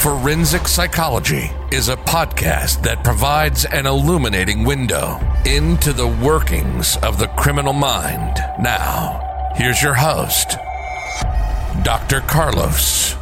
Forensic Psychology is a podcast that provides an illuminating window into the workings of the criminal mind. Now, here's your host, Dr. Carlos.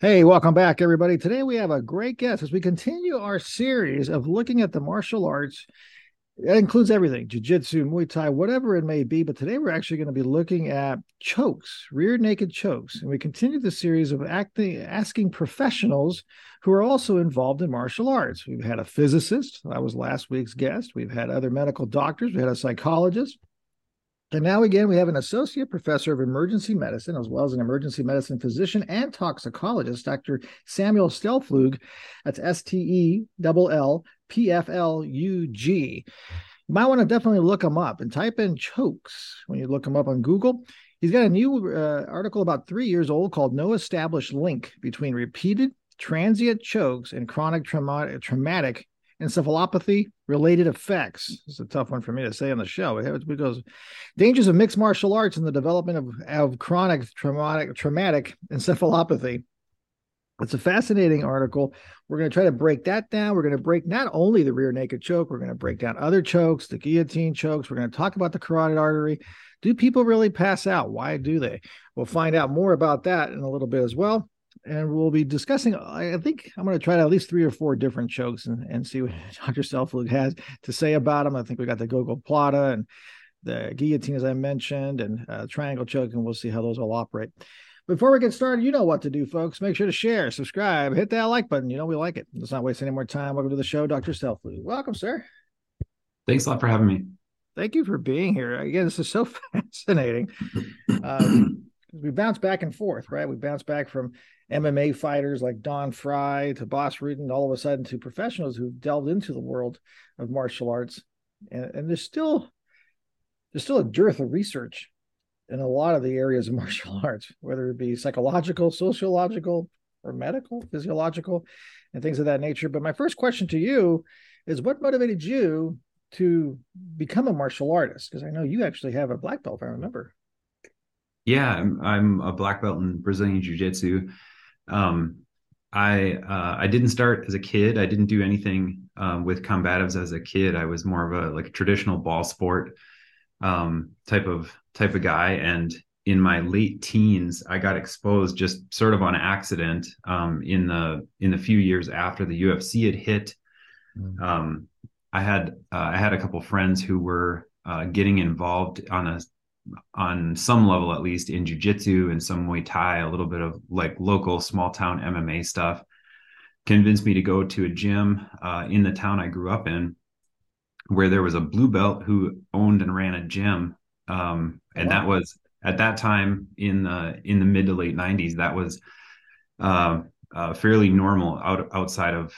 Hey, welcome back, everybody. Today we have a great guest as we continue our series of looking at the martial arts. That includes everything, jiu-jitsu, Muay Thai, whatever it may be. But today we're actually going to be looking at chokes, rear naked chokes. And we continue the series of asking professionals who are also involved in martial arts. We've had a physicist. That was last week's guest. We've had other medical doctors. We had a psychologist. And now again, we have an associate professor of emergency medicine, as well as an emergency medicine physician and toxicologist, Dr. Samuel Stellpflug. That's Stellpflug. You might want to definitely look him up and type in chokes when you look him up on Google. He's got a new article about 3 years old called No Established Link Between Repeated Transient Chokes and Chronic Traumatic Encephalopathy Related Effects. It's a tough one for me to say on the show. It goes, dangers of mixed martial arts and the development of chronic traumatic encephalopathy. It's a fascinating article. We're going to try to break that down. We're going to break not only the rear naked choke, we're going to break down other chokes, the guillotine chokes. We're going to talk about the carotid artery. Do people really pass out? Why do they? We'll find out more about that in a little bit as well. And we'll be discussing, I think I'm going to try to at least 3 or 4 different chokes and see what Dr. Stellpflug has to say about them. I think we got the Gogol Plata and the guillotine, as I mentioned, and triangle choke, and we'll see how those all operate. Before we get started, you know what to do, folks. Make sure to share, subscribe, hit that like button. You know we like it. Let's not waste any more time. Welcome to the show, Dr. Stellpflug. Welcome, sir. Thanks a lot for having me. Thank you for being here. Again, this is so fascinating. We bounce back and forth, right? We bounce back from MMA fighters like Don Fry to Bas Rutten, all of a sudden to professionals who've delved into the world of martial arts. And there's still a dearth of research in a lot of the areas of martial arts, whether it be psychological, sociological, or medical, physiological, and things of that nature. But my first question to you is, what motivated you to become a martial artist? Because I know you actually have a black belt, if I remember. Yeah, I'm a black belt in Brazilian Jiu-Jitsu. I didn't start as a kid. I didn't do anything with combatives as a kid. I was more of a like traditional ball sport type of guy. And in my late teens, I got exposed just sort of on accident in the few years after the UFC had hit. Mm-hmm. I had a couple friends who were getting involved on some level, at least, in jiu-jitsu and some Muay Thai, a little bit of like local small town MMA stuff, convinced me to go to a gym in the town I grew up in, where there was a blue belt who owned and ran a gym. And wow. That was at that time in the mid to late 90s, that was fairly normal outside of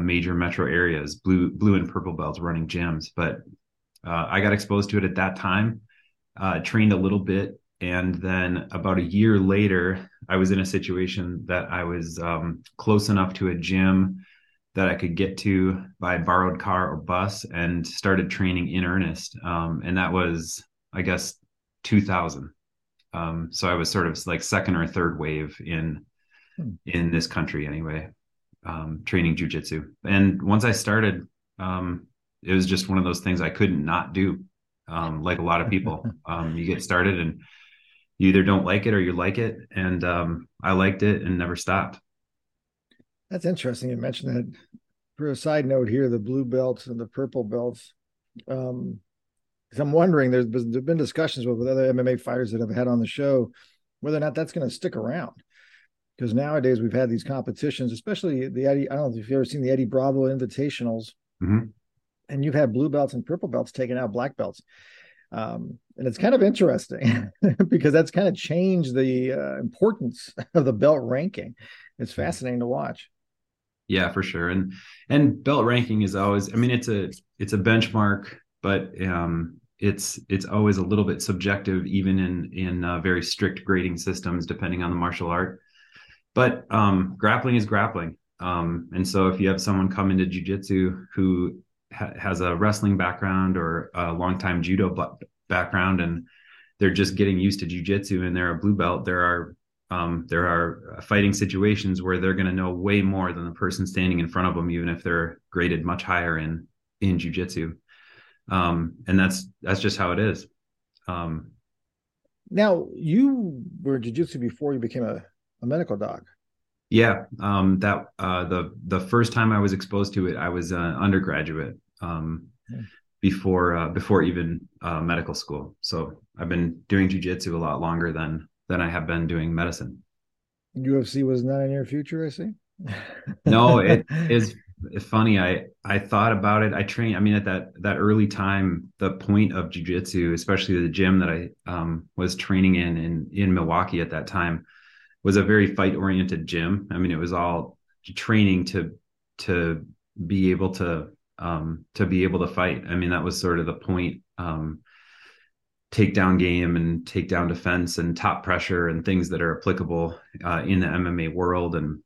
major metro areas, blue and purple belts running gyms. But I got exposed to it at that time. Trained a little bit, and then about a year later, I was in a situation that I was close enough to a gym that I could get to by borrowed car or bus, and started training in earnest. And that was, I guess, 2000. So I was sort of like second or third wave in this country anyway, training jiu-jitsu. And once I started, it was just one of those things I couldn't not do. Like a lot of people, you get started and you either don't like it or you like it. And I liked it and never stopped. That's interesting. You mentioned that. For a side note here, the blue belts and the purple belts. I'm wondering, there's been discussions with other MMA fighters that I've had on the show whether or not that's going to stick around. Because nowadays we've had these competitions, especially the Eddie, I don't know if you've ever seen the Eddie Bravo Invitationals, mm-hmm. and you've had blue belts and purple belts taking out black belts. And it's kind of interesting because that's kind of changed the importance of the belt ranking. It's fascinating to watch. Yeah, for sure. And belt ranking is always, I mean, it's a benchmark, but it's always a little bit subjective, even in very strict grading systems, depending on the martial art. But grappling is grappling. And so if you have someone come into jiu-jitsu who has a wrestling background or a longtime judo background, and they're just getting used to jiu-jitsu and they're a blue belt, there are fighting situations where they're going to know way more than the person standing in front of them, even if they're graded much higher in jiu-jitsu. And that's just how it is. Now, you were in jiu-jitsu before you became a medical doc. Yeah. The first time I was exposed to it, I was an undergraduate, before even medical school. So I've been doing jiu-jitsu a lot longer than I have been doing medicine. UFC was not in your future, I see. No, it is funny. I thought about it. I trained, I mean, at that early time, the point of jiu-jitsu, especially the gym that I was training in Milwaukee at that time, was a very fight-oriented gym. I mean, it was all training to be able to fight. I mean, that was sort of the point. Takedown game and takedown defense and top pressure and things that are applicable in the MMA world. And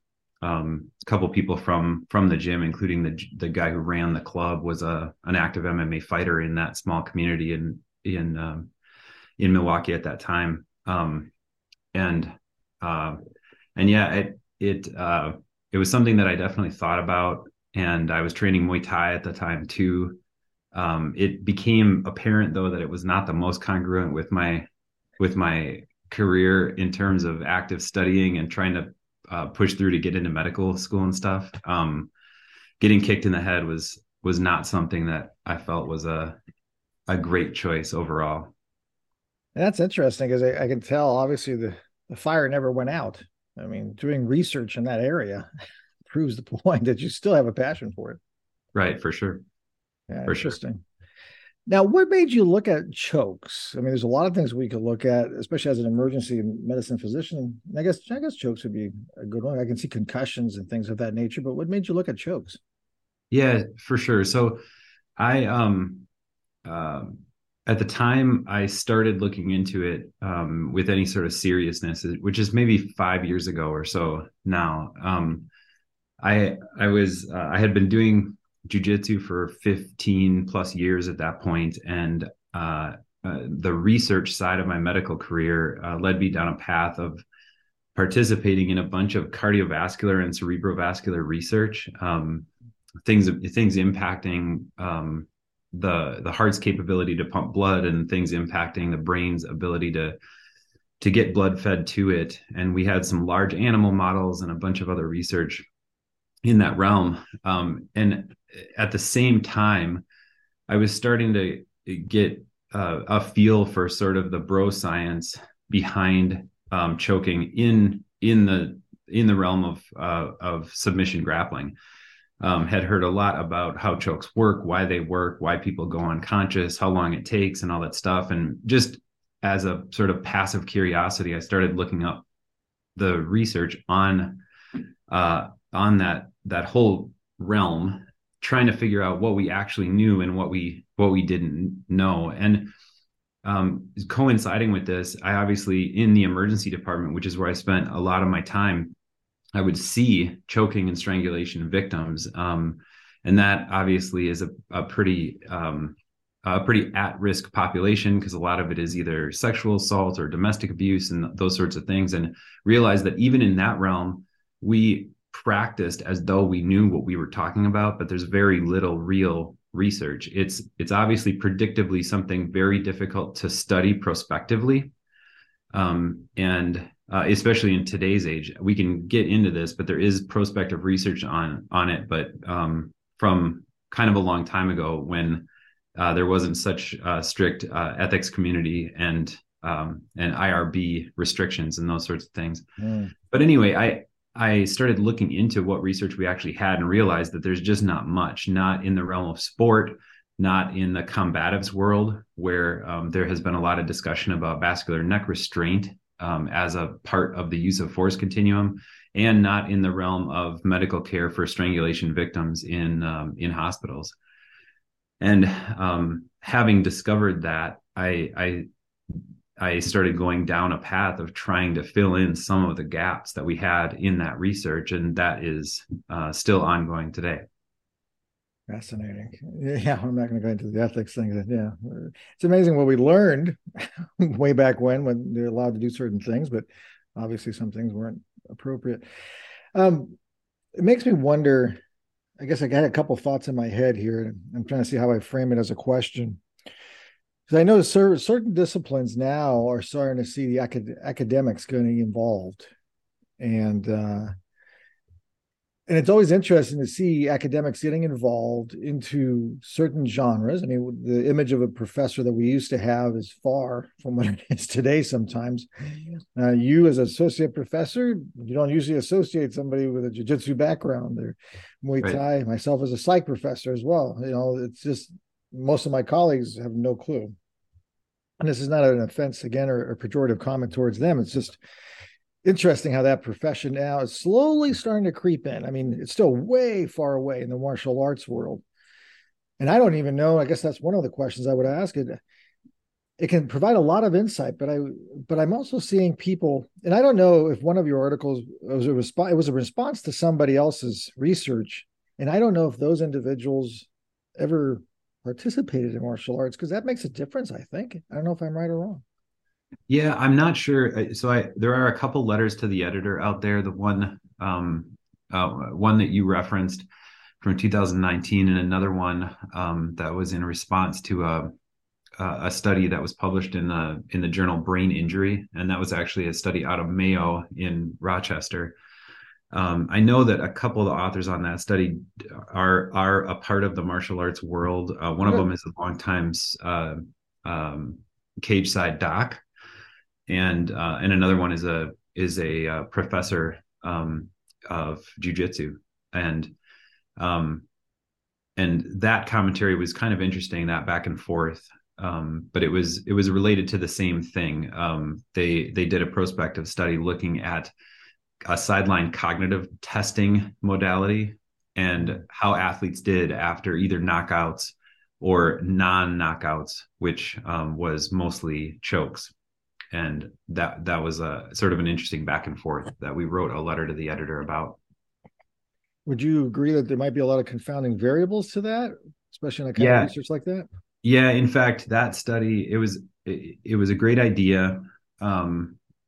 a couple people from the gym, including the guy who ran the club, was an active MMA fighter in that small community in Milwaukee at that time. It was something that I definitely thought about, and I was training Muay Thai at the time too. It became apparent though that it was not the most congruent with my career in terms of active studying and trying to push through to get into medical school and stuff. Getting kicked in the head was not something that I felt was a great choice overall. That's interesting, because I can tell obviously the fire never went out. I mean, doing research in that area proves the point that you still have a passion for it. Right, for sure. Yeah, interesting. Sure. Now, what made you look at chokes? I mean, there's a lot of things we could look at, especially as an emergency medicine physician. I guess chokes would be a good one. I can see concussions and things of that nature, but what made you look at chokes? Yeah, for sure. So I, at the time I started looking into it with any sort of seriousness, which is maybe 5 years ago or so now. I had been doing jiu-jitsu for 15 plus years at that point, and the research side of my medical career led me down a path of participating in a bunch of cardiovascular and cerebrovascular research, things impacting the heart's capability to pump blood and things impacting the brain's ability to get blood fed to it. And we had some large animal models and a bunch of other research in that realm. And at the same time, I was starting to get a feel for sort of the bro science behind choking in the realm of submission grappling. Had heard a lot about how chokes work, why they work, why people go unconscious, how long it takes, and all that stuff. And just as a sort of passive curiosity, I started looking up the research on that whole realm, trying to figure out what we actually knew and what we didn't know. And coinciding with this, I obviously, in the emergency department, which is where I spent a lot of my time, I would see choking and strangulation victims. And that obviously is a pretty at-risk population, because a lot of it is either sexual assault or domestic abuse and those sorts of things. And realized that even in that realm, we practiced as though we knew what we were talking about, but there's very little real research. It's obviously predictably something very difficult to study prospectively. Especially in today's age, we can get into this, but there is prospective research on it. But from kind of a long time ago, when there wasn't such a strict ethics community and and IRB restrictions and those sorts of things. But anyway, I started looking into what research we actually had and realized that there's just not much, not in the realm of sport, not in the combatives world, where there has been a lot of discussion about vascular neck restraint as a part of the use of force continuum, and not in the realm of medical care for strangulation victims in hospitals. And having discovered that, I started going down a path of trying to fill in some of the gaps that we had in that research, and that is still ongoing today. Fascinating. Yeah, I'm not going to go into the ethics thing. Yeah, it's amazing what we learned way back when they're allowed to do certain things, but obviously some things weren't appropriate. It makes me wonder, I guess I got a couple thoughts in my head here. I'm trying to see how I frame it as a question. Because I know certain disciplines now are starting to see the academics getting involved. And it's always interesting to see academics getting involved into certain genres. I mean, the image of a professor that we used to have is far from what it is today sometimes. You as an associate professor, you don't usually associate somebody with a jiu-jitsu background or Muay Thai. Right. Myself as a psych professor as well. You know, it's just most of my colleagues have no clue. And this is not an offense, again, or a pejorative comment towards them. It's just interesting how that profession now is slowly starting to creep in. I mean, it's still way far away in the martial arts world. And I don't even know, I guess that's one of the questions I would ask. It can provide a lot of insight, but I'm also seeing people, and I don't know if one of your articles was a response to somebody else's research. And I don't know if those individuals ever participated in martial arts, because that makes a difference, I think. I don't know if I'm right or wrong. Yeah, I'm not sure. So there are a couple letters to the editor out there. The one that you referenced from 2019, and another one that was in response to a study that was published in the journal Brain Injury, and that was actually a study out of Mayo in Rochester. I know that a couple of the authors on that study are a part of the martial arts world. One of them is a longtime cage side doc. And another one is a professor of jiu-jitsu, and that commentary was kind of interesting, that back and forth, but it was related to the same thing. They did a prospective study looking at a sideline cognitive testing modality and how athletes did after either knockouts or non-knockouts, which was mostly chokes. And that was a sort of an interesting back and forth that we wrote a letter to the editor about. Would you agree that there might be a lot of confounding variables to that, especially in a kind of research like that? Yeah. In fact, that study, it was a great idea.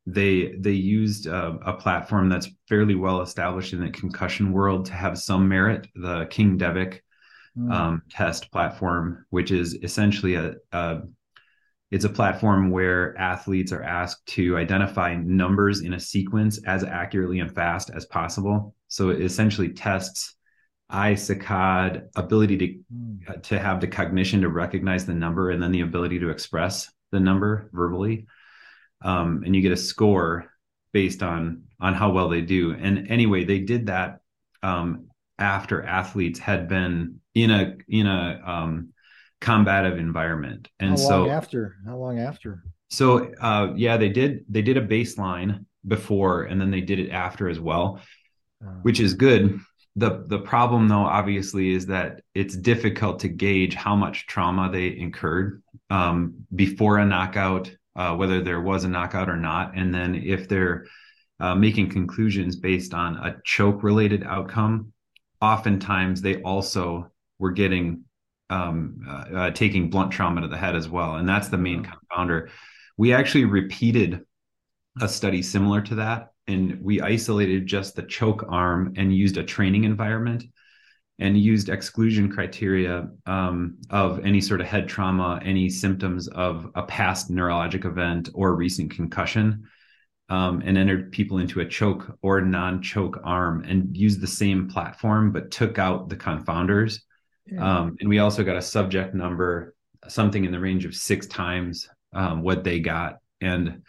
They used a platform that's fairly well established in the concussion world to have some merit, the King Devic test platform, which is essentially it's a platform where athletes are asked to identify numbers in a sequence as accurately and fast as possible. So it essentially tests eye saccade, ability to have the cognition to recognize the number, and then the ability to express the number verbally. And you get a score based on how well they do. And anyway, they did that after athletes had been in a combative environment. And how long after? So they did a baseline before, and then they did it after as well, which is good. The problem, though, obviously, is that it's difficult to gauge how much trauma they incurred before a knockout, whether there was a knockout or not. And then if they're making conclusions based on a choke related outcome, oftentimes they also were getting taking blunt trauma to the head as well. And that's the main confounder. We actually repeated a study similar to that, and we isolated just the choke arm and used a training environment and used exclusion criteria of any sort of head trauma, any symptoms of a past neurologic event or recent concussion, and entered people into a choke or non-choke arm and used the same platform, but took out the confounders. And we also got a subject number, something in the range of 6 times what they got. And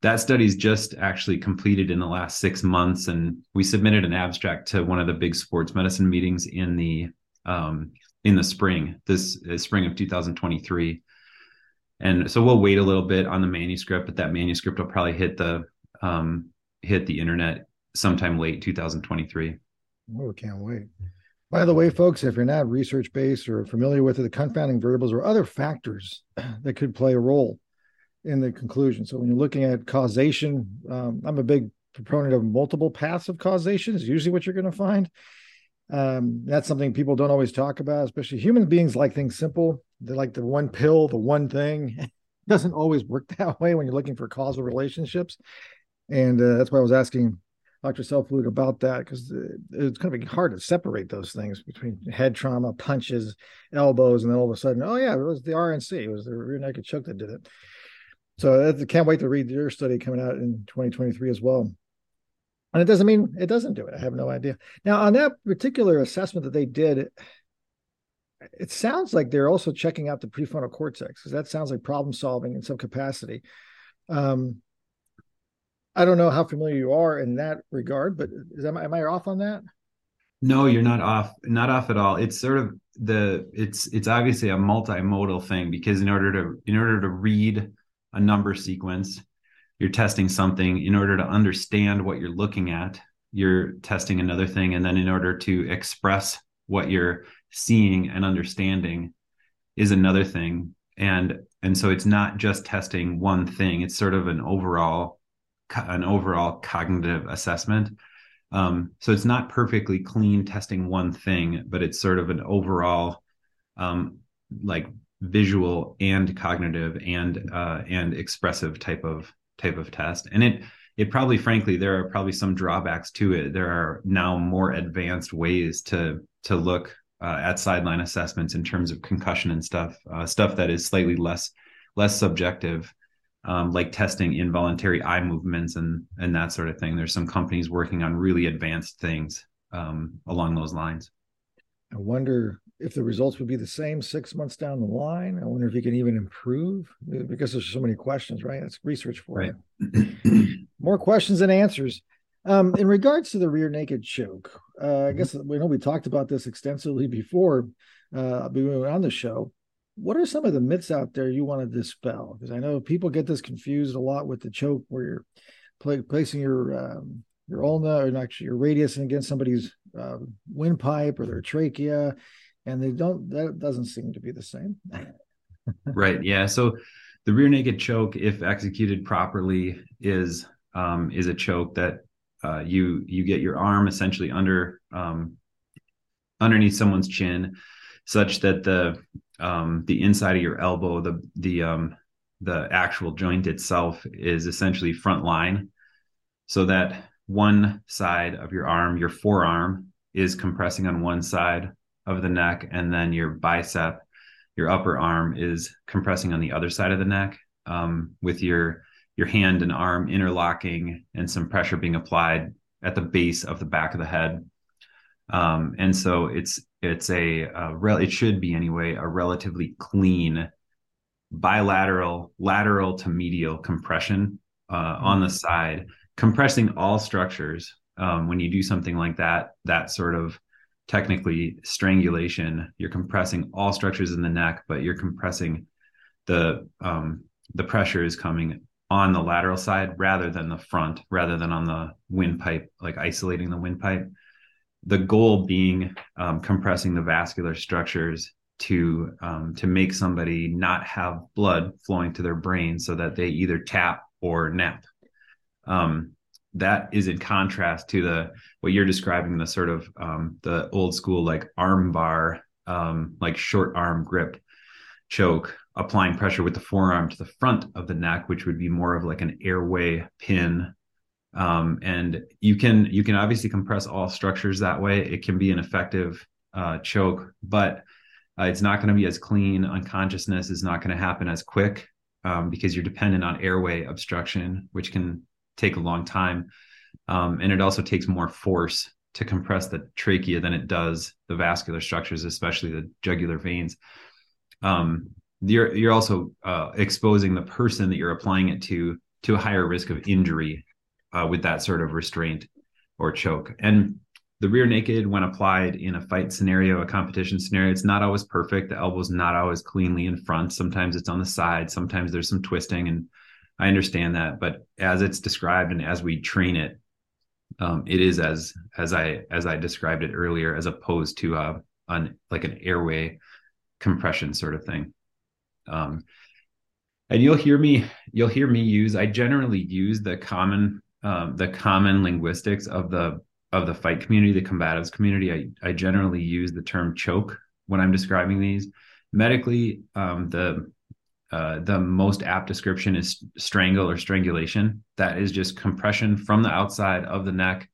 that study's just actually completed in the last 6 months. And we submitted an abstract to one of the big sports medicine meetings in the spring, this spring of 2023. And so we'll wait a little bit on the manuscript, but that manuscript will probably hit the internet sometime late 2023. Oh, can't wait. By the way, folks, if you're not research-based or familiar with it, the confounding variables or other factors that could play a role in the conclusion. So when you're looking at causation, I'm a big proponent of multiple paths of causation is usually what you're going to find. That's something people don't always talk about, especially human beings like things simple. They like the one pill, the one thing. It doesn't always work that way when you're looking for causal relationships. And that's why I was asking Dr. Stellpflug about that, because it's going to be hard to separate those things between head trauma, punches, elbows, and then all of a sudden, oh yeah, it was the RNC. It was the rear naked choke that did it. So I can't wait to read your study coming out in 2023 as well. And it doesn't mean it doesn't do it. I have no idea. Now, on that particular assessment that they did, it sounds like they're also checking out the prefrontal cortex, because that sounds like problem solving in some capacity. I don't know how familiar you are in that regard, but am I off on that? No, you're not off at all. It's sort of it's obviously a multimodal thing, because in order to read a number sequence, you're testing something. In order to understand what you're looking at, you're testing another thing. And then in order to express what you're seeing and understanding is another thing. And so it's not just testing one thing. It's sort of an overall cognitive assessment. So it's not perfectly clean testing one thing, but it's sort of an overall like visual and cognitive and expressive type of test. And it probably, frankly, there are probably some drawbacks to it. There are now more advanced ways to look at sideline assessments in terms of concussion and stuff that is slightly less subjective. Like testing involuntary eye movements and that sort of thing. There's some companies working on really advanced things along those lines. I wonder if the results would be the same 6 months down the line. I wonder if you can even improve, because there's so many questions, right? That's research for you. More questions than answers. In regards to the rear naked choke, I guess we know we talked about this extensively before we were on the show. What are some of the myths out there you want to dispel? Because I know people get this confused a lot with the choke, where you're placing your ulna, or actually your radius, against somebody's windpipe or their trachea, and that doesn't seem to be the same. Right. Yeah. So the rear naked choke, if executed properly, is a choke that you get your arm essentially underneath someone's chin, such that the inside of your elbow, the actual joint itself, is essentially front line, so that one side of your arm, your forearm, is compressing on one side of the neck, and then your bicep, your upper arm, is compressing on the other side of the neck, with your hand and arm interlocking and some pressure being applied at the base of the back of the head. And so it should be, anyway, a relatively clean bilateral, lateral to medial compression on the side, compressing all structures. When you do something like that sort of technically strangulation, you're compressing all structures in the neck, but you're compressing the pressure is coming on the lateral side rather than the front, rather than on the windpipe, like isolating the windpipe. The goal being compressing the vascular structures to make somebody not have blood flowing to their brain, so that they either tap or nap. That is in contrast to what you're describing, the sort of the old school, like arm bar, like short arm grip choke, applying pressure with the forearm to the front of the neck, which would be more of like an airway pin. And you can obviously compress all structures that way. It can be an effective choke, but it's not going to be as clean. Unconsciousness is not going to happen as quick because you're dependent on airway obstruction, which can take a long time. And it also takes more force to compress the trachea than it does the vascular structures, especially the jugular veins. you're also exposing the person that you're applying it to a higher risk of injury with that sort of restraint or choke. And the rear naked, when applied in a fight scenario, a competition scenario, it's not always perfect. The elbow's not always cleanly in front. Sometimes it's on the side. Sometimes there's some twisting, and I understand that. But as it's described and as we train it, it is as I described it earlier, as opposed to an airway compression sort of thing. And you'll hear me use. I generally use the common linguistics of the fight community, the combatives community. I generally use the term choke when I'm describing these. Medically, the most apt description is strangle or strangulation. That is just compression from the outside of the neck,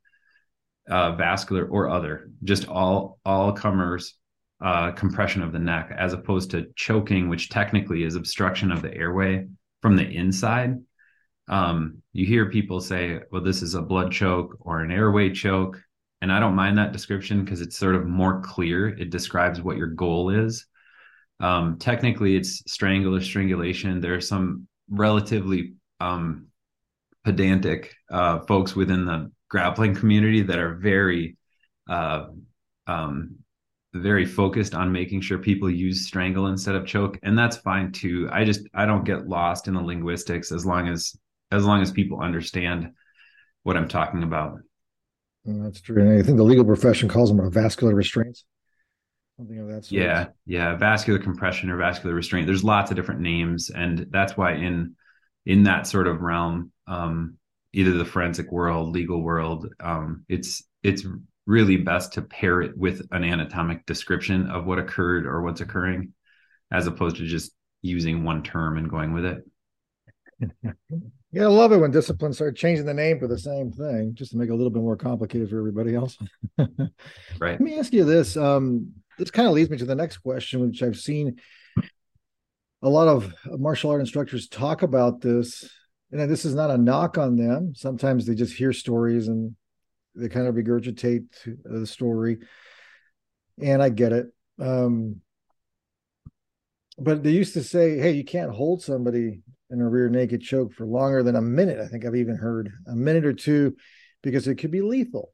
vascular or other, just all comers, compression of the neck, as opposed to choking, which technically is obstruction of the airway from the inside. You hear people say, well, this is a blood choke or an airway choke. And I don't mind that description because it's sort of more clear. It describes what your goal is. Technically, it's strangle or strangulation. There are some relatively pedantic folks within the grappling community that are very focused on making sure people use strangle instead of choke. And that's fine too. I don't get lost in the linguistics as long as people understand what I'm talking about. Well, that's true. And I think the legal profession calls them vascular restraints. Something of that sort. Yeah. Vascular compression or vascular restraint. There's lots of different names. And that's why in that sort of realm, either the forensic world, legal world, it's really best to pair it with an anatomic description of what occurred or what's occurring, as opposed to just using one term and going with it. Yeah, I love it when disciplines start changing the name for the same thing, just to make it a little bit more complicated for everybody else. Right. Let me ask you this. This kind of leads me to the next question, which I've seen a lot of martial art instructors talk about this. And this is not a knock on them. Sometimes they just hear stories and they kind of regurgitate the story. And I get it. But they used to say, hey, you can't hold somebody in a rear naked choke for longer than a minute. I think I've even heard a minute or two, because it could be lethal.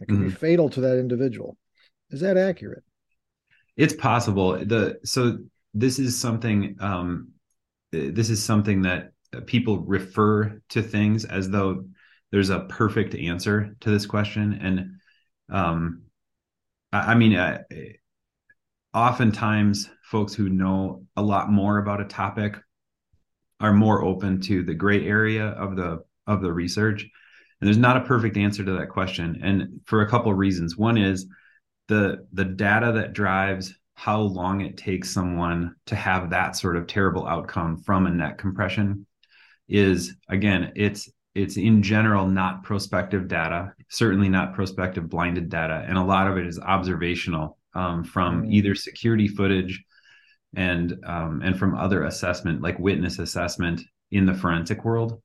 It could be fatal to that individual. Is that accurate? It's possible. So this is something that people refer to things as though there's a perfect answer to this question. And oftentimes folks who know a lot more about a topic are more open to the gray area of the research. And there's not a perfect answer to that question. And for a couple of reasons. One is the data that drives how long it takes someone to have that sort of terrible outcome from a neck compression is, again, it's in general not prospective data, certainly not prospective blinded data. And a lot of it is observational from either security footage and from other assessment, like witness assessment in the forensic world.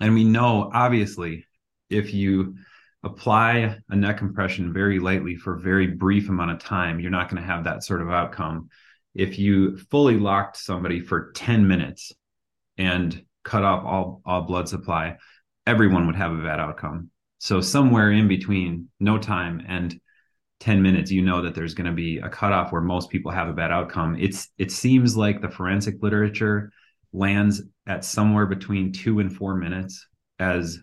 And we know, obviously, if you apply a neck compression very lightly for a very brief amount of time, you're not going to have that sort of outcome. If you fully locked somebody for 10 minutes and cut off all blood supply, everyone would have a bad outcome. So somewhere in between no time and 10 minutes, you know that there's going to be a cutoff where most people have a bad outcome. It seems like the forensic literature lands at somewhere between 2 and 4 minutes as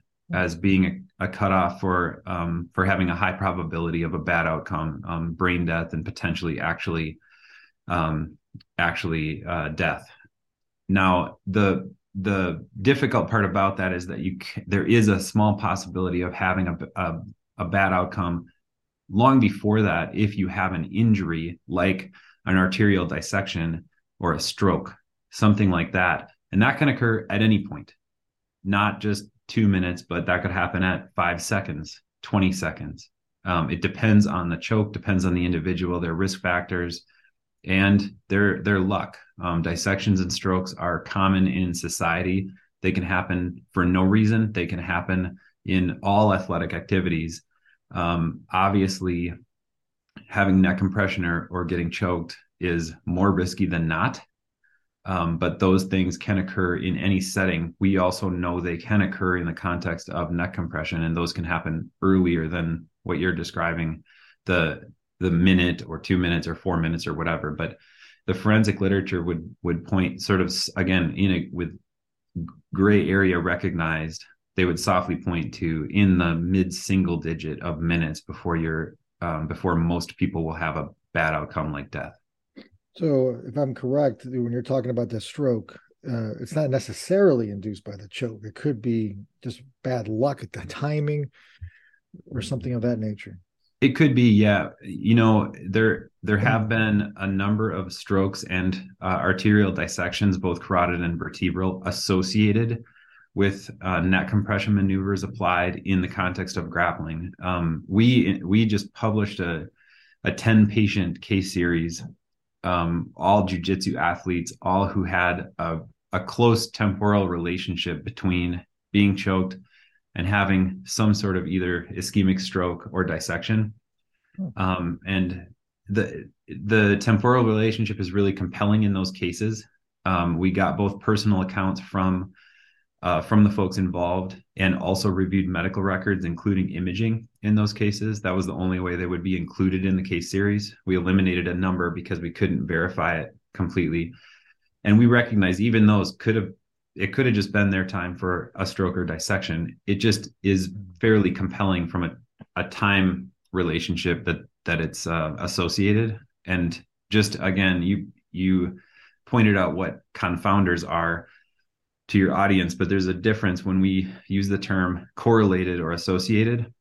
being a cutoff for having a high probability of a bad outcome, brain death, and potentially actually death. Now, the difficult part about that is that there is a small possibility of having a bad outcome long before that, if you have an injury like an arterial dissection or a stroke, something like that. And that can occur at any point, not just 2 minutes, but that could happen at 5 seconds, 20 seconds. It depends on the choke, depends on the individual, their risk factors, and their luck. Dissections and strokes are common in society. They can happen for no reason. They can happen in all athletic activities. Obviously, having neck compression or getting choked is more risky than not. But those things can occur in any setting. We also know they can occur in the context of neck compression, and those can happen earlier than what you're describing, the minute or 2 minutes or 4 minutes or whatever. But the forensic literature would point sort of, again, in a, with gray area recognized, they would softly point to in the mid single digit of minutes before you're before most people will have a bad outcome like death. So if I'm correct, when you're talking about the stroke, it's not necessarily induced by the choke. It could be just bad luck at the timing or something of that nature. It could be, yeah. You know, there have been a number of strokes and arterial dissections, both carotid and vertebral, associated with neck compression maneuvers applied in the context of grappling. We just published a 10-patient case series. All jiu-jitsu athletes, all who had a close temporal relationship between being choked and having some sort of either ischemic stroke or dissection. And the temporal relationship is really compelling in those cases. We got both personal accounts from the folks involved and also reviewed medical records, including imaging in those cases. That was the only way they would be included in the case series. We eliminated a number because we couldn't verify it completely. And we recognize even those could have just been their time for a stroke or dissection. It just is fairly compelling from a time relationship that it's associated. And just, again, you pointed out what confounders are to your audience, but there's a difference when we use the term correlated or associated.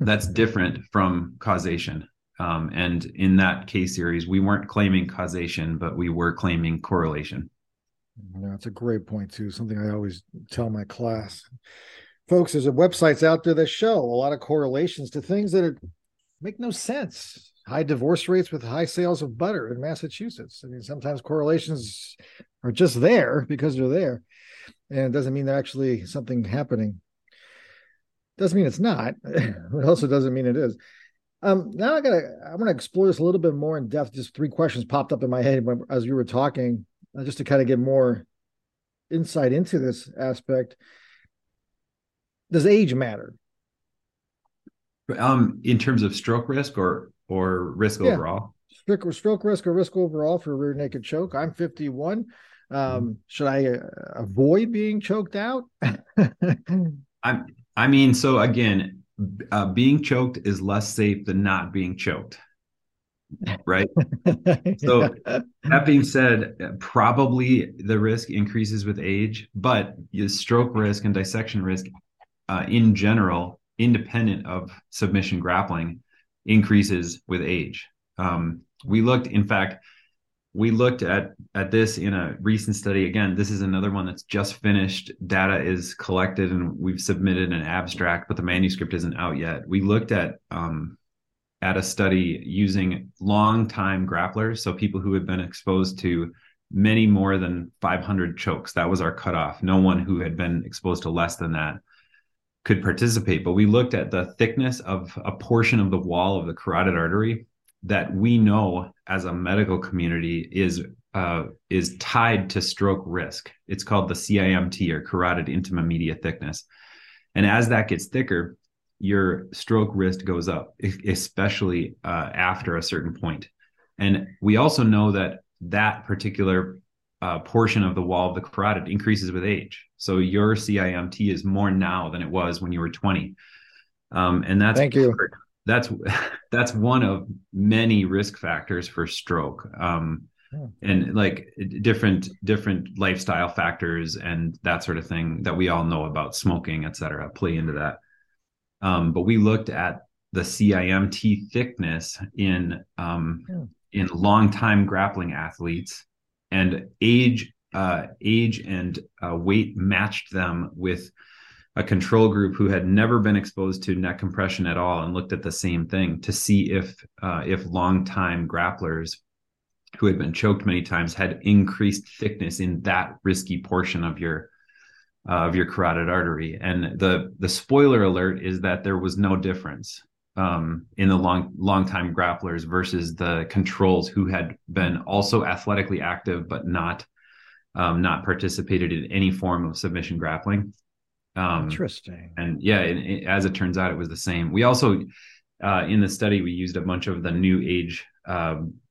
That's different from causation. And in that case series, we weren't claiming causation, but we were claiming correlation. No, that's a great point too. Something I always tell my class, folks, there's websites out there that show a lot of correlations to things that make no sense. High divorce rates with high sales of butter in Massachusetts. I mean, sometimes correlations are just there because they're there, and it doesn't mean they're actually something happening. Doesn't mean it's not. It also doesn't mean it is. Now I'm going to explore this a little bit more in depth. Just three questions popped up in my head as you were talking, just to kind of get more insight into this aspect. Does age matter? In terms of stroke risk or risk overall? Stroke risk or risk overall for rear naked choke. I'm 51. Should I avoid being choked out? I mean, so again, being choked is less safe than not being choked, right? So that being said, probably the risk increases with age, but stroke risk and dissection risk in general, independent of submission grappling, increases with age. We looked at this in a recent study. Again, this is another one that's just finished. Data is collected and we've submitted an abstract, but the manuscript isn't out yet. We looked at a study using long-time grapplers, so people who had been exposed to many more than 500 chokes. That was our cutoff. No one who had been exposed to less than that could participate. But we looked at the thickness of a portion of the wall of the carotid artery that we know as a medical community is tied to stroke risk. It's called the CIMT, or carotid intima media thickness. And as that gets thicker, your stroke risk goes up, especially after a certain point. And we also know that particular portion of the wall of the carotid increases with age. So your CIMT is more now than it was when you were 20. And that's Thank you. That's one of many risk factors for stroke. And like different lifestyle factors and that sort of thing that we all know about, smoking, et cetera, play into that. But we looked at the CIMT thickness in longtime grappling athletes, and age and weight matched them with a control group who had never been exposed to neck compression at all, and looked at the same thing to see if long-time grapplers who had been choked many times had increased thickness in that risky portion of your carotid artery. And the spoiler alert is that there was no difference in the long-time grapplers versus the controls who had been also athletically active but not not participated in any form of submission grappling. Interesting. And yeah, it, as it turns out, it was the same. We also, in the study, we used a bunch of the new age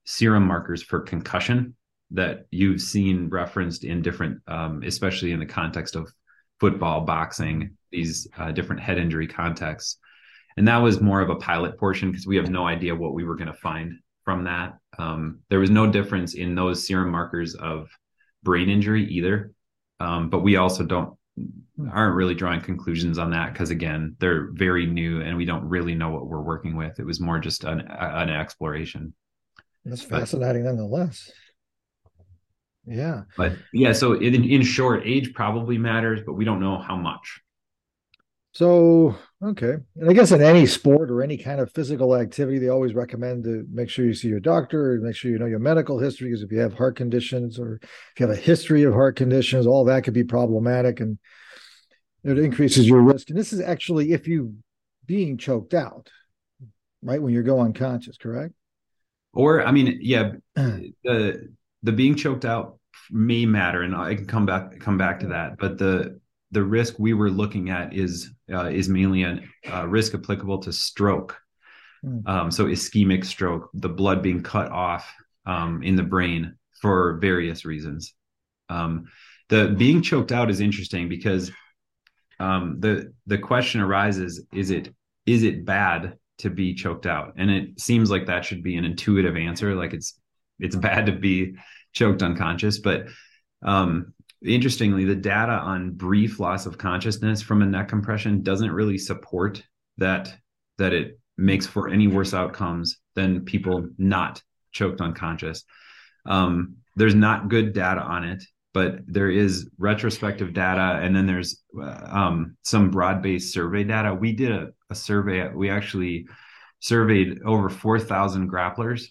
serum markers for concussion that you've seen referenced in different, especially in the context of football, boxing, these different head injury contexts. And that was more of a pilot portion because we have no idea what we were going to find from that. There was no difference in those serum markers of brain injury either. But we also aren't really drawing conclusions on that because, again, they're very new and we don't really know what we're working with. It was more just an exploration. That's fascinating nonetheless. Yeah. But yeah, so in short, age probably matters, but we don't know how much. So, okay. And I guess in any sport or any kind of physical activity, they always recommend to make sure you see your doctor, make sure you know your medical history, because if you have heart conditions or if you have a history of heart conditions, all that could be problematic and it increases your risk. And this is actually if you being choked out, right? When you go unconscious, correct? Or, I mean, yeah, the being choked out may matter, and I can come back to that. But the risk we were looking at is mainly a risk applicable to stroke. So ischemic stroke, the blood being cut off in the brain for various reasons. The being choked out is interesting because the question arises: is it bad to be choked out? And it seems like that should be an intuitive answer, like it's bad to be choked unconscious. But interestingly, the data on brief loss of consciousness from a neck compression doesn't really support that it makes for any worse outcomes than people not choked unconscious. There's not good data on it, but there is retrospective data. And then there's some broad-based survey data. We did a survey. We actually surveyed over 4,000 grapplers.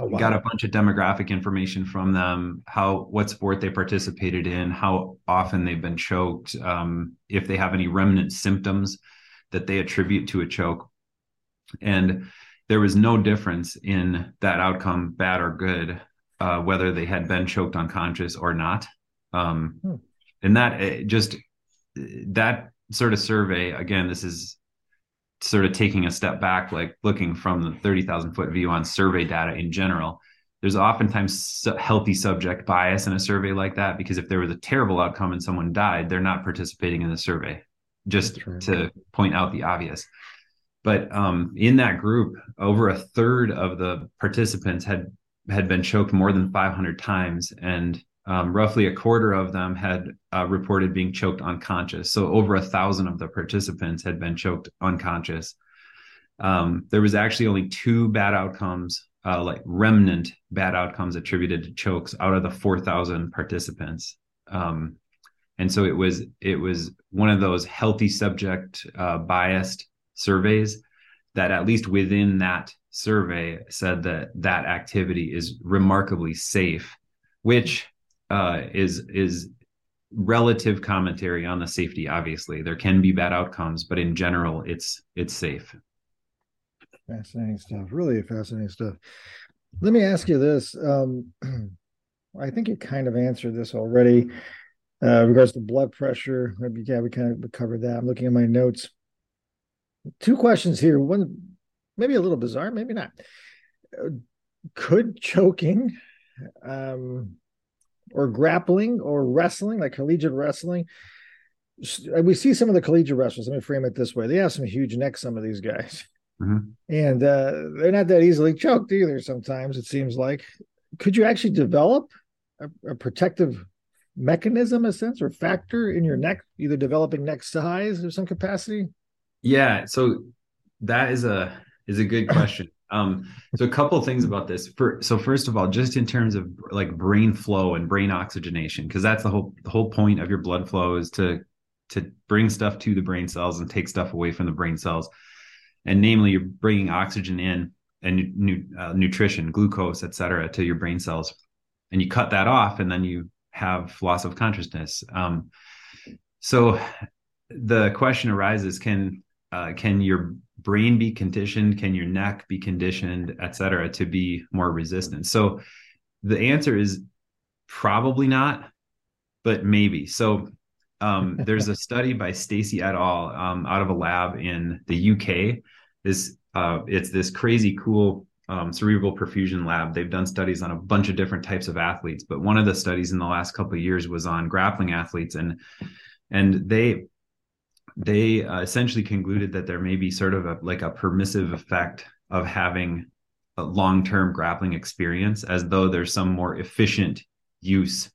We got a bunch of demographic information from them, what sport they participated in, how often they've been choked, if they have any remnant symptoms that they attribute to a choke. And there was no difference in that outcome, bad or good, whether they had been choked unconscious or not. And that sort of survey, again, this is sort of taking a step back, like looking from the 30,000 foot view on survey data in general, there's oftentimes healthy subject bias in a survey like that, because if there was a terrible outcome and someone died, they're not participating in the survey, just to point out the obvious. But in that group, over a third of the participants had been choked more than 500 times. And roughly a quarter of them had reported being choked unconscious. So over 1,000 of the participants had been choked unconscious. There was actually only two bad outcomes, like remnant bad outcomes attributed to chokes out of the 4,000 participants. And so it was one of those healthy subject biased surveys that at least within that survey said that activity is remarkably safe, which is relative commentary on the safety. Obviously, there can be bad outcomes, but in general, it's safe. Fascinating stuff. Really fascinating stuff. Let me ask you this. I think you kind of answered this already. Regards to blood pressure, yeah, we kind of covered that. I'm looking at my notes. Two questions here. One, maybe a little bizarre, maybe not. Could choking or grappling or wrestling, like collegiate wrestling. We see some of the collegiate wrestlers. Let me frame it this way. They have some huge necks, some of these guys. Mm-hmm. And they're not that easily choked either sometimes, it seems like. Could you actually develop a protective mechanism, a sense, or factor in your neck, either developing neck size or some capacity? Yeah, so that is a good question. So a couple of things about this. So first of all, just in terms of like brain flow and brain oxygenation, because that's the whole point of your blood flow is to bring stuff to the brain cells and take stuff away from the brain cells. And namely, you're bringing oxygen in and nutrition, glucose, et cetera, to your brain cells. And you cut that off and then you have loss of consciousness. So the question arises, can your brain be conditioned? Can your neck be conditioned, et cetera, to be more resistant? So the answer is Probably not, but maybe. So there's a study by Stacey et al. Out of a lab in the UK. It's this crazy cool cerebral perfusion lab. They've done studies on a bunch of different types of athletes, but one of the studies in the last couple of years was on grappling athletes, and they essentially concluded that there may be sort of a permissive effect of having a long-term grappling experience, as though there's some more efficient use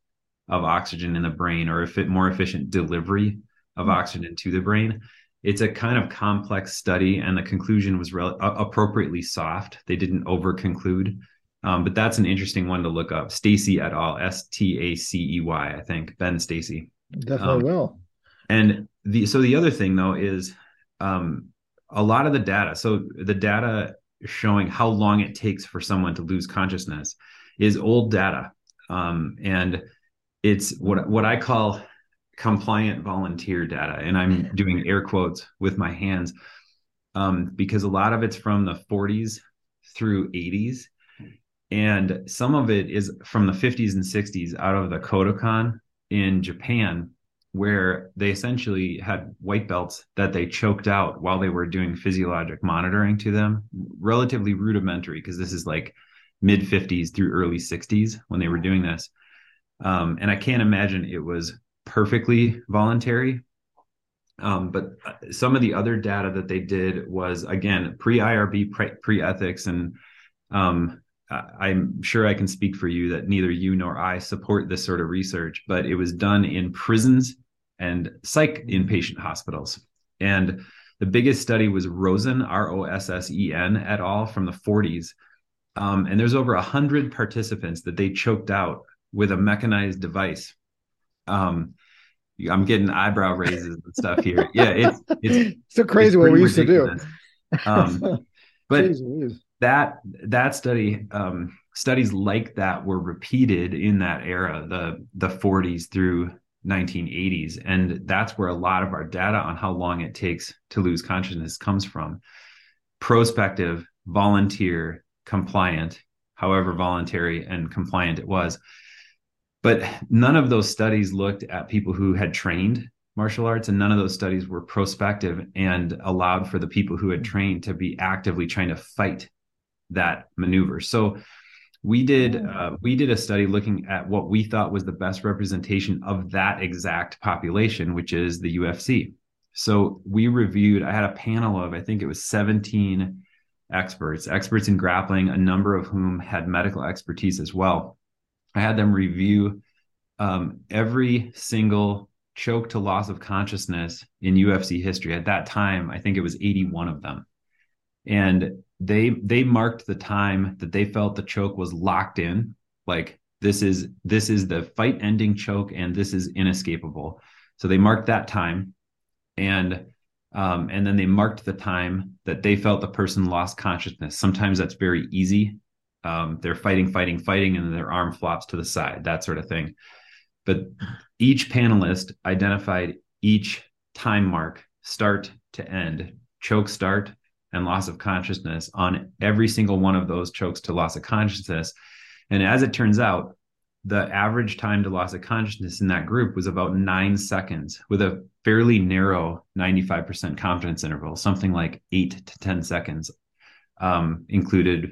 of oxygen in the brain, or more efficient delivery of oxygen to the brain. It's a kind of complex study, and the conclusion was appropriately soft. They didn't over-conclude, but that's an interesting one to look up. Stacey et al., S-T-A-C-E-Y, I think, Ben Stacey. Definitely will. And so the other thing, though, is a lot of the data. So the data showing how long it takes for someone to lose consciousness is old data. And it's what I call compliant volunteer data. And I'm doing air quotes with my hands because a lot of it's from the 40s through 80s. And some of it is from the 50s and 60s out of the Kodokan in Japan, where they essentially had white belts that they choked out while they were doing physiologic monitoring to them, relatively rudimentary, because this is like mid 50s through early 60s when they were doing this. And I can't imagine it was perfectly voluntary. But some of the other data that they did was, again, pre-IRB, pre-ethics. And I'm sure I can speak for you that neither you nor I support this sort of research, but it was done in prisons and psych inpatient hospitals. And the biggest study was Rosen, R-O-S-S-E-N, et al. From the 40s. And there's over 100 participants that they choked out with a mechanized device. I'm getting eyebrow raises and stuff here. Yeah, it's so crazy what we used ridiculous to do. But jeez. That study, studies like that were repeated in that era, the 40s through 1980s. And that's where a lot of our data on how long it takes to lose consciousness comes from. Prospective, volunteer, compliant, however voluntary and compliant it was. But none of those studies looked at people who had trained martial arts, and none of those studies were prospective and allowed for the people who had trained to be actively trying to fight that maneuver. So we did a study looking at what we thought was the best representation of that exact population, which is the UFC. So we reviewed, I had a panel of, I think it was 17 experts in grappling, a number of whom had medical expertise as well. I had them review every single choke to loss of consciousness in UFC history. At that time, I think it was 81 of them. And they marked the time that they felt the choke was locked in, like this is the fight ending choke and this is inescapable. So they marked that time, and then they marked the time that they felt the person lost consciousness. Sometimes that's very easy. They're fighting, and their arm flops to the side, that sort of thing. But each panelist identified each time mark, start to end, choke start, and loss of consciousness on every single one of those chokes to loss of consciousness. And as it turns out, the average time to loss of consciousness in that group was about 9 seconds, with a fairly narrow 95% confidence interval, something like 8 to 10 seconds, included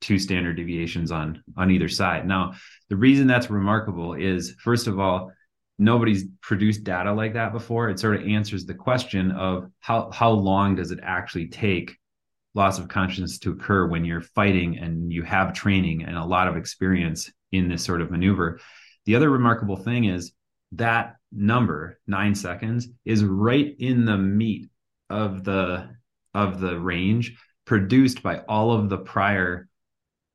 2 standard deviations on either side. Now, the reason that's remarkable is, first of all, nobody's produced data like that before. It sort of answers the question of how long does it actually take loss of consciousness to occur when you're fighting and you have training and a lot of experience in this sort of maneuver. The other remarkable thing is that number, 9 seconds, is right in the meat of the range produced by all of the prior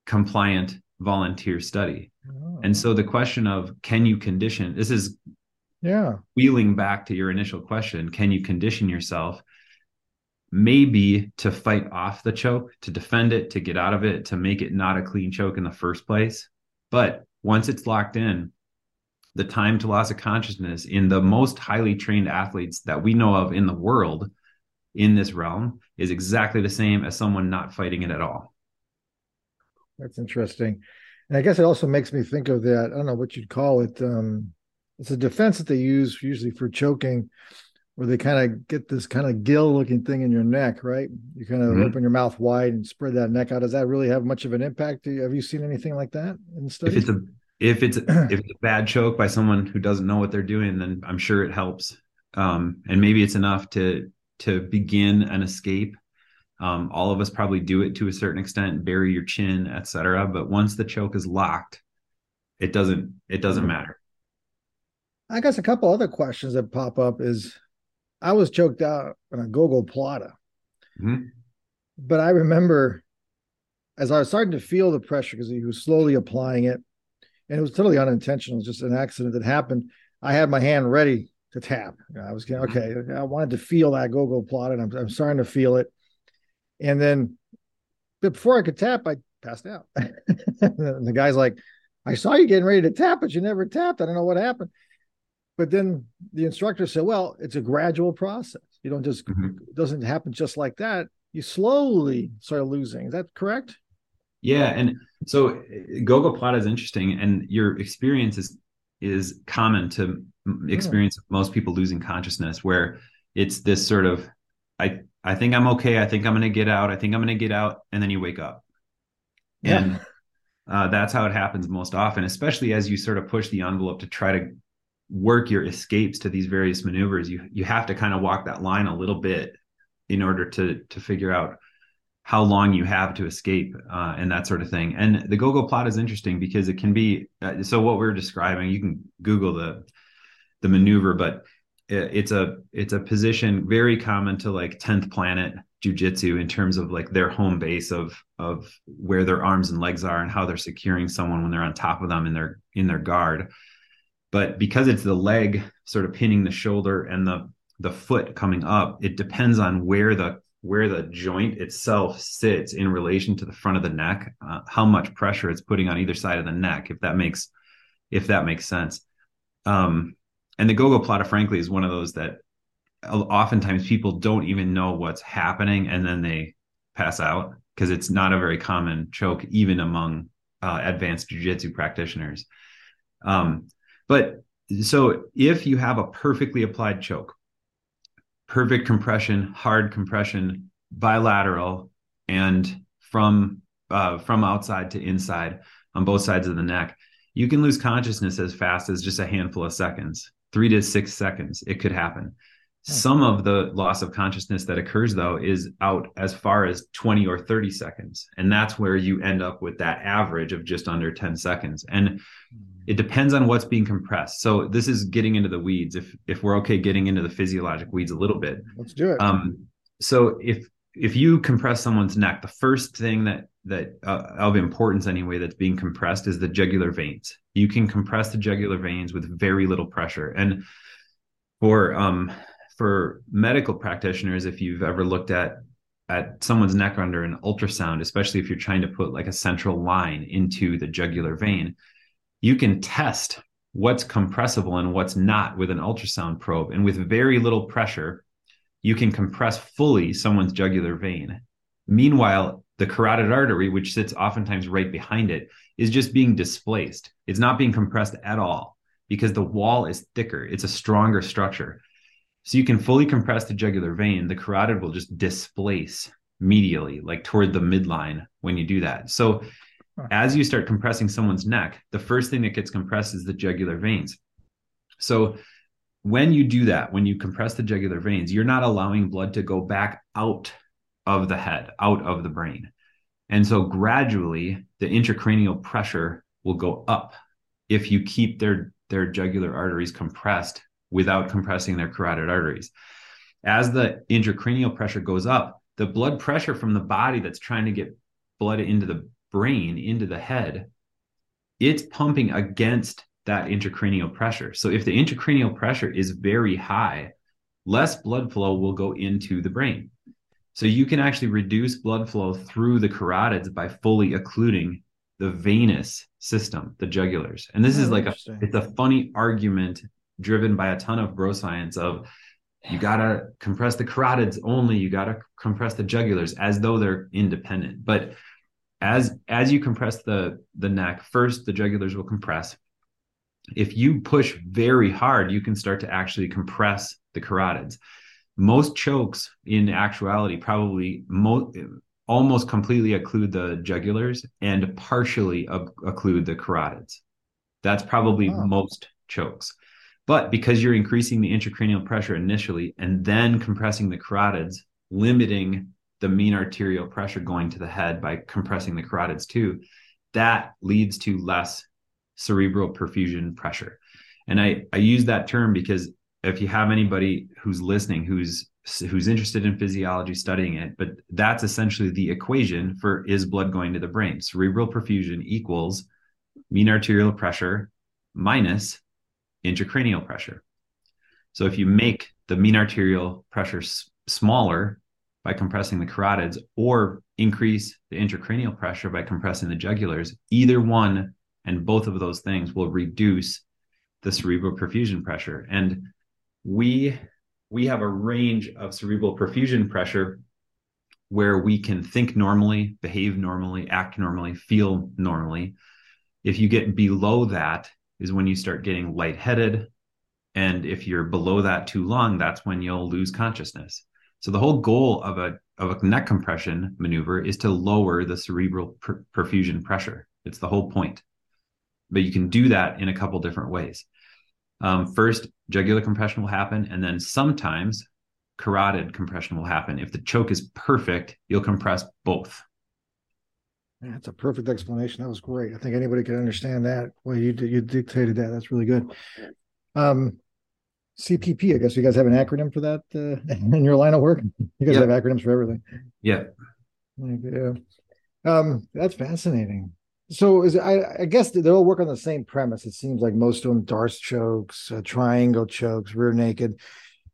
compliant volunteer study. Oh. And so the question of, can you condition, this is wheeling back to your initial question, can you condition yourself maybe to fight off the choke, to defend it, to get out of it, to make it not a clean choke in the first place? But once it's locked in, the time to loss of consciousness in the most highly trained athletes that we know of in the world in this realm is exactly the same as someone not fighting it at all. That's interesting. And I guess it also makes me think of that, I don't know what you'd call it. It's a defense that they use usually for choking, where they kind of get this kind of gill-looking thing in your neck, right? You kind of open your mouth wide and spread that neck out. Does that really have much of an impact? Have you seen anything like that in studies? If it's a bad choke by someone who doesn't know what they're doing, then I'm sure it helps. And maybe it's enough to begin an escape. All of us probably do it to a certain extent, bury your chin, etc. But once the choke is locked, it doesn't matter. I guess a couple other questions that pop up is, I was choked out on a go-go plata, but I remember as I was starting to feel the pressure, because he was slowly applying it, and it was totally unintentional, just an accident that happened. I had my hand ready to tap. You know, I was okay. I wanted to feel that go-go plata, and I'm starting to feel it. And then, but before I could tap, I passed out. And the guy's like, "I saw you getting ready to tap, but you never tapped. I don't know what happened." But then the instructor said, well, it's a gradual process. You don't just, it doesn't happen just like that. You slowly start losing. Is that correct? Yeah. And so go-go plata is interesting. And your experience is common to experience most people losing consciousness, where it's this sort of, I think I'm okay. I think I'm going to get out. I think I'm going to get out. And then you wake up. Yeah. And that's how it happens most often, especially as you sort of push the envelope to try to work your escapes to these various maneuvers. You have to kind of walk that line a little bit in order to figure out how long you have to escape and that sort of thing. And the go-go plata is interesting because it can be, so what we're describing, you can Google the maneuver, but it's a position very common to like 10th Planet Jiu-Jitsu in terms of like their home base of where their arms and legs are and how they're securing someone when they're on top of them in their guard. But because it's the leg sort of pinning the shoulder and the foot coming up, it depends on where the joint itself sits in relation to the front of the neck, how much pressure it's putting on either side of the neck, if that makes sense. And the go-go plata, frankly, is one of those that oftentimes people don't even know what's happening, and then they pass out because it's not a very common choke, even among advanced jiu-jitsu practitioners. But so if you have a perfectly applied choke, perfect compression, hard compression, bilateral, and from outside to inside on both sides of the neck, you can lose consciousness as fast as just a handful of seconds, 3 to 6 seconds. It could happen. Some of the loss of consciousness that occurs, though, is out as far as 20 or 30 seconds. And that's where you end up with that average of just under 10 seconds. And it depends on what's being compressed. So this is getting into the weeds, if we're okay getting into the physiologic weeds a little bit. Let's do it. So if you compress someone's neck, the first thing that of importance anyway that's being compressed is the jugular veins. You can compress the jugular veins with very little pressure. And for medical practitioners, if you've ever looked at someone's neck under an ultrasound, especially if you're trying to put like a central line into the jugular vein, you can test what's compressible and what's not with an ultrasound probe. And with very little pressure, you can compress fully someone's jugular vein. Meanwhile, the carotid artery, which sits oftentimes right behind it, is just being displaced. It's not being compressed at all because the wall is thicker. It's a stronger structure. So you can fully compress the jugular vein. The carotid will just displace medially, like toward the midline when you do that. So as you start compressing someone's neck, the first thing that gets compressed is the jugular veins. So when you do that, when you compress the jugular veins, you're not allowing blood to go back out of the head, out of the brain. And so gradually the intracranial pressure will go up if you keep their jugular arteries compressed without compressing their carotid arteries. As the intracranial pressure goes up, the blood pressure from the body that's trying to get blood into the brain, into the head, it's pumping against that intracranial pressure. So if the intracranial pressure is very high, less blood flow will go into the brain. So you can actually reduce blood flow through the carotids by fully occluding the venous system, the jugulars. And this is like it's a funny argument driven by a ton of bro science of you got to compress the carotids only, you got to compress the jugulars, as though they're independent. But as you compress the neck, first the jugulars will compress. If you push very hard, you can start to actually compress the carotids. Most chokes in actuality probably almost completely occlude the jugulars and partially occlude the carotids. That's probably most chokes. But because you're increasing the intracranial pressure initially and then compressing the carotids, limiting the mean arterial pressure going to the head by compressing the carotids too, that leads to less cerebral perfusion pressure. And I use that term because if you have anybody who's listening, who's interested in physiology, studying it, but that's essentially the equation for is blood going to the brain. Cerebral perfusion equals mean arterial pressure minus intracranial pressure. So if you make the mean arterial pressure smaller by compressing the carotids or increase the intracranial pressure by compressing the jugulars, either one and both of those things will reduce the cerebral perfusion pressure. And we have a range of cerebral perfusion pressure where we can think normally, behave normally, act normally, feel normally. If you get below that is when you start getting lightheaded. And if you're below that too long, that's when you'll lose consciousness. So the whole goal of a neck compression maneuver is to lower the cerebral perfusion pressure. It's the whole point. But you can do that in a couple different ways. First, jugular compression will happen, and then sometimes carotid compression will happen. If the choke is perfect, you'll compress both. That's a perfect explanation. That was great. I think anybody could understand that. Well, you dictated that. That's really good. CPP, I guess you guys have an acronym for that in your line of work? You guys have acronyms for everything. Yeah. That's fascinating. So I guess they all work on the same premise. It seems like most of them, Darce chokes, triangle chokes, rear naked.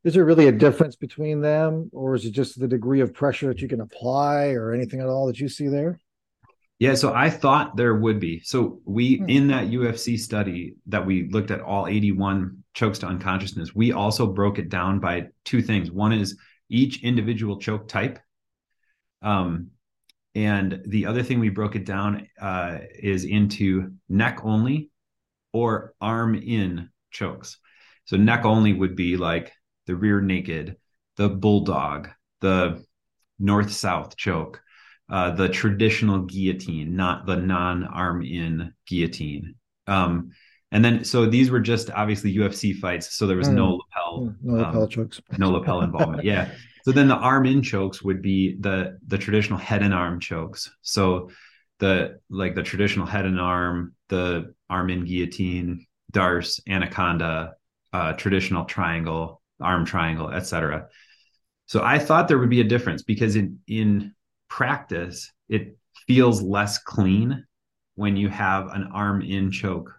Is there really a difference between them, or is it just the degree of pressure that you can apply or anything at all that you see there? Yeah, so I thought there would be. So in that UFC study that we looked at all 81 chokes to unconsciousness, we also broke it down by two things. One is each individual choke type. And the other thing we broke it down is into neck only or arm in chokes. So neck only would be like the rear naked, the bulldog, the north-south choke. The traditional guillotine, not the non-arm in guillotine. And then, so these were just obviously UFC fights. So there was no lapel chokes, no lapel involvement. Yeah. So then the arm in chokes would be the traditional head and arm chokes. So the traditional head and arm, the arm in guillotine, Darce, anaconda, traditional triangle, arm triangle, etc. So I thought there would be a difference because in practice, it feels less clean when you have an arm in choke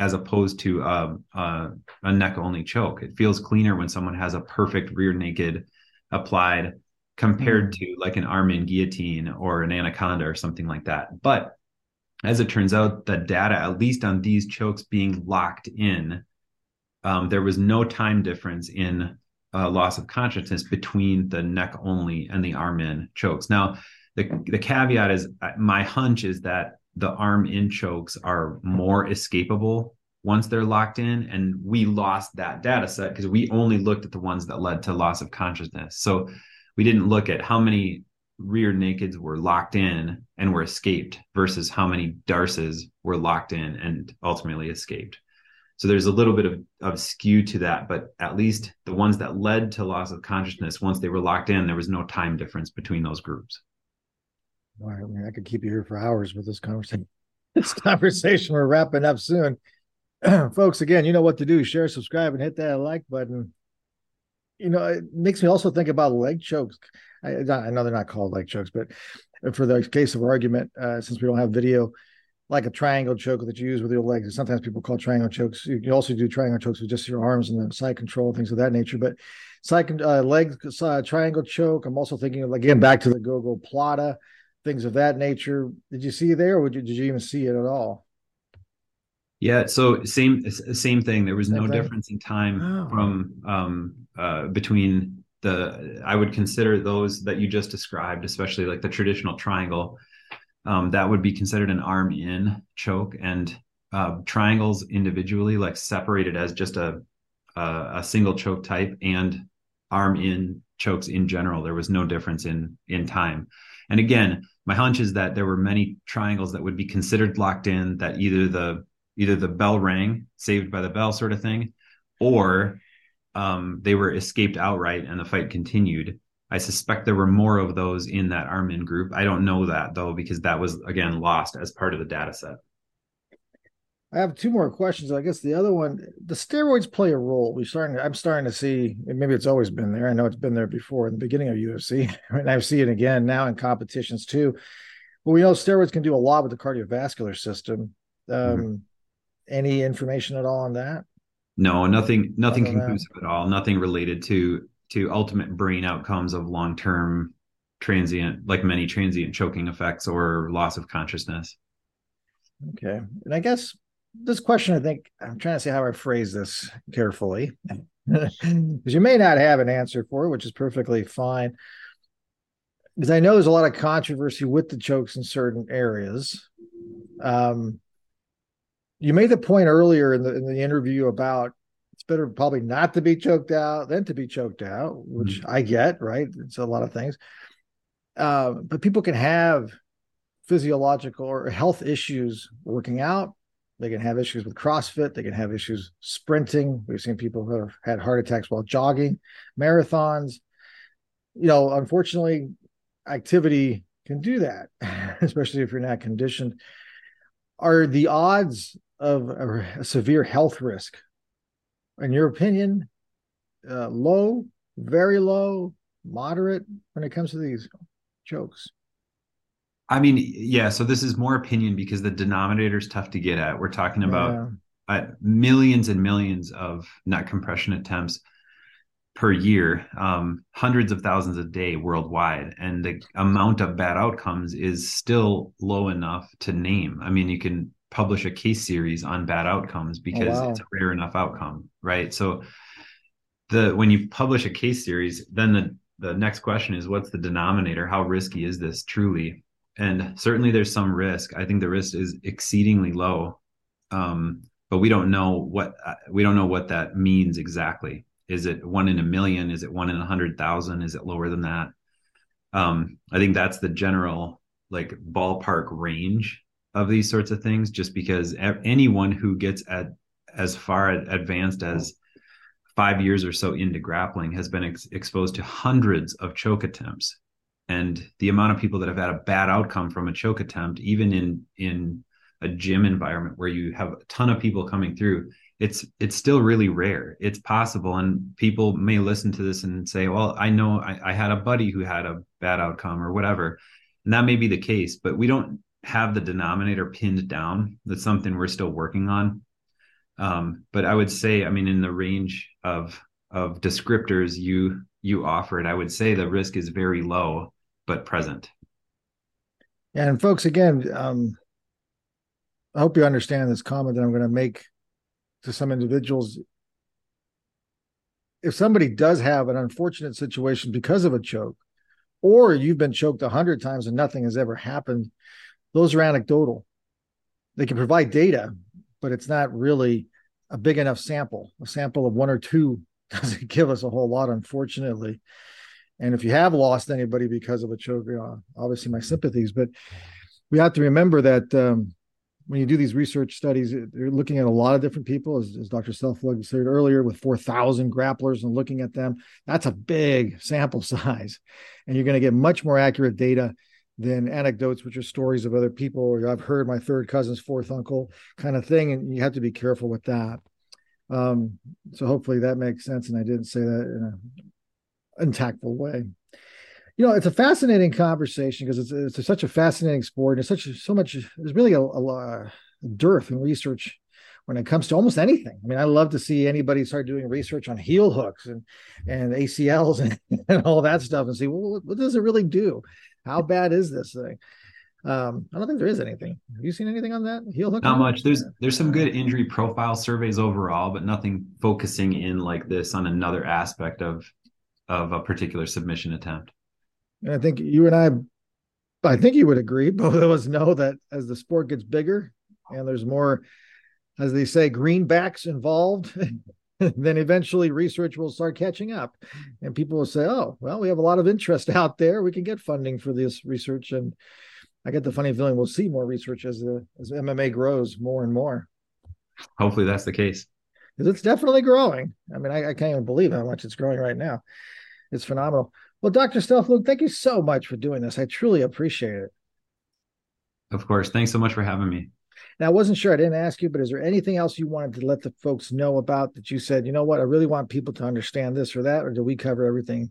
as opposed to a neck only choke. It feels cleaner when someone has a perfect rear naked applied compared to like an arm in guillotine or an anaconda or something like that. But as it turns out, the data, at least on these chokes being locked in, there was no time difference in loss of consciousness between the neck only and the arm in chokes. Now, the caveat is my hunch is that the arm in chokes are more escapable once they're locked in. And we lost that data set because we only looked at the ones that led to loss of consciousness. So we didn't look at how many rear nakeds were locked in and were escaped versus how many Darces were locked in and ultimately escaped. So there's a little bit of skew to that, but at least the ones that led to loss of consciousness, once they were locked in, there was no time difference between those groups. All right, I could keep you here for hours with this conversation. We're wrapping up soon. Folks, again, you know what to do. Share, subscribe, and hit that like button. You know, it makes me also think about leg chokes. I know they're not called leg chokes, but for the case of argument, since we don't have video, like a triangle choke that you use with your legs. Sometimes people call triangle chokes. You can also do triangle chokes with just your arms and the side control, things of that nature. But triangle choke, I'm also thinking, of, again, back to the go-go plata, things of that nature. Did you see there, or did you even see it at all? Yeah, so same thing. There was difference in time from between I would consider those that you just described, especially like the traditional triangle That would be considered an arm in choke, and triangles individually, like separated as just a single choke type, and arm in chokes in general, there was no difference in time. And again, my hunch is that there were many triangles that would be considered locked in, that either the bell rang, saved by the bell sort of thing, or they were escaped outright and the fight continued. I suspect there were more of those in that arm in group. I don't know that though, because that was again lost as part of the data set. I have two more questions. I guess the other one, the steroids play a role. I'm starting to see, and maybe it's always been there. I know it's been there before in the beginning of UFC, and I see it again now in competitions too. But we know steroids can do a lot with the cardiovascular system. Mm-hmm. Any information at all on that? No, nothing conclusive at all. Nothing related to ultimate brain outcomes of long-term transient, like many transient choking effects or loss of consciousness. Okay. And I guess this question, I think I'm trying to see how I phrase this carefully, because you may not have an answer for it, which is perfectly fine. Because I know there's a lot of controversy with the chokes in certain areas. You made the point earlier in the interview about it's better probably not to be choked out than to be choked out, which I get, right? It's a lot of things. But people can have physiological or health issues working out. They can have issues with CrossFit. They can have issues sprinting. We've seen people who have had heart attacks while jogging, marathons. You know, unfortunately, activity can do that, especially if you're not conditioned. Are the odds of a severe health risk, in your opinion, low, very low, moderate when it comes to these chokes? I mean, yeah, so this is more opinion because the denominator is tough to get at. We're talking about millions and millions of neck compression attempts per year, hundreds of thousands a day worldwide. And the amount of bad outcomes is still low enough to name. I mean, you can publish a case series on bad outcomes because it's a rare enough outcome, right? So when you publish a case series, then the next question is, what's the denominator? How risky is this truly? And certainly there's some risk. I think the risk is exceedingly low, but we don't know what that means exactly. Is it one in a million? Is it one in 100,000? Is it lower than that? I think that's the general like ballpark range of these sorts of things, just because anyone who gets at as far advanced as 5 years or so into grappling has been exposed to hundreds of choke attempts. And the amount of people that have had a bad outcome from a choke attempt, even in a gym environment where you have a ton of people coming through, it's still really rare. It's possible. And people may listen to this and say, well, I know I had a buddy who had a bad outcome or whatever. And that may be the case, but we don't have the denominator pinned down. That's something we're still working on. But I would say, I mean, in the range of descriptors you offered, I would say the risk is very low, but present. And folks, again, I hope you understand this comment that I'm going to make to some individuals. If somebody does have an unfortunate situation because of a choke, or you've been choked 100 times and nothing has ever happened, those are anecdotal. They can provide data, but it's not really a big enough sample. A sample of one or two doesn't give us a whole lot, unfortunately. And if you have lost anybody because of a choke, obviously my sympathies, but we have to remember that when you do these research studies, you're looking at a lot of different people, as Dr. Stellpflug said earlier, with 4,000 grapplers and looking at them. That's a big sample size. And you're going to get much more accurate data than anecdotes, which are stories of other people, or I've heard my third cousin's fourth uncle kind of thing. And you have to be careful with that. So hopefully that makes sense. And I didn't say that in an untactful way. You know, it's a fascinating conversation because it's such a fascinating sport. And it's there's really a dearth in research when it comes to almost anything. I mean, I love to see anybody start doing research on heel hooks and ACLs and all that stuff and see, well, what does it really do? How bad is this thing? I don't think there is anything. Have you seen anything on that? Heel hook? Not much. There's some good injury profile surveys overall, but nothing focusing in like this on another aspect of a particular submission attempt. And I think you and I I think you would agree, both of us know that as the sport gets bigger and there's more, as they say, greenbacks involved, then eventually research will start catching up and people will say, oh, well, we have a lot of interest out there. We can get funding for this research. And I get the funny feeling we'll see more research as MMA grows more and more. Hopefully that's the case. Because it's definitely growing. I mean, I can't even believe how much it's growing right now. It's phenomenal. Well, Dr. Stellpflug, thank you so much for doing this. I truly appreciate it. Of course. Thanks so much for having me. Now, I wasn't sure. I didn't ask you, but is there anything else you wanted to let the folks know about that you said, you know what, I really want people to understand this or that, or do we cover everything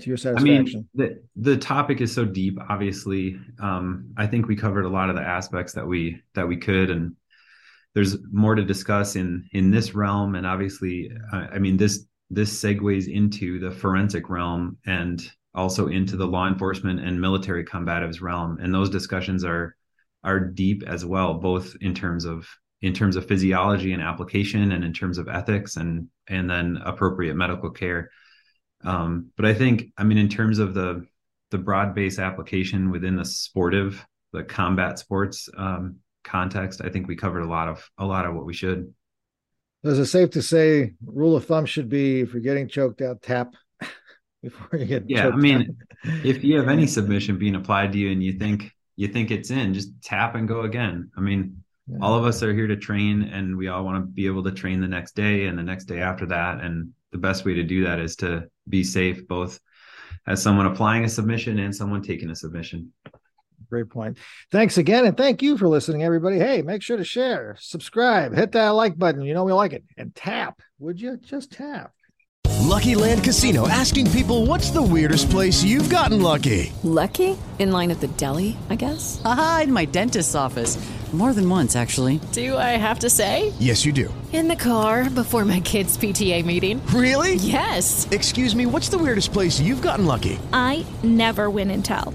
to your satisfaction? I mean, the topic is so deep, obviously. I think we covered a lot of the aspects that we could, and there's more to discuss in this realm. And obviously, I mean, this segues into the forensic realm and also into the law enforcement and military combatives realm. And those discussions are deep as well, both in terms of physiology and application, and in terms of ethics and then appropriate medical care. But I think, I mean, in terms of the broad-based application within the combat sports context, I think we covered a lot of what we should. Is it safe to say rule of thumb should be, if you're getting choked out, tap before you get choked out? Yeah, I mean, if you have any submission being applied to you and you think it's in, just tap and go again. I mean, All of us are here to train, and we all want to be able to train the next day and the next day after that. And the best way to do that is to be safe, both as someone applying a submission and someone taking a submission. Great point. Thanks again. And thank you for listening, everybody. Hey, make sure to share, subscribe, hit that like button. You know, we like it. And tap, would you? Just tap. Lucky Land Casino, asking people, what's the weirdest place you've gotten lucky? Lucky? In line at the deli, I guess? Aha, in my dentist's office. More than once, actually. Do I have to say? Yes, you do. In the car, before my kids' PTA meeting. Really? Yes. Excuse me, what's the weirdest place you've gotten lucky? I never win and tell.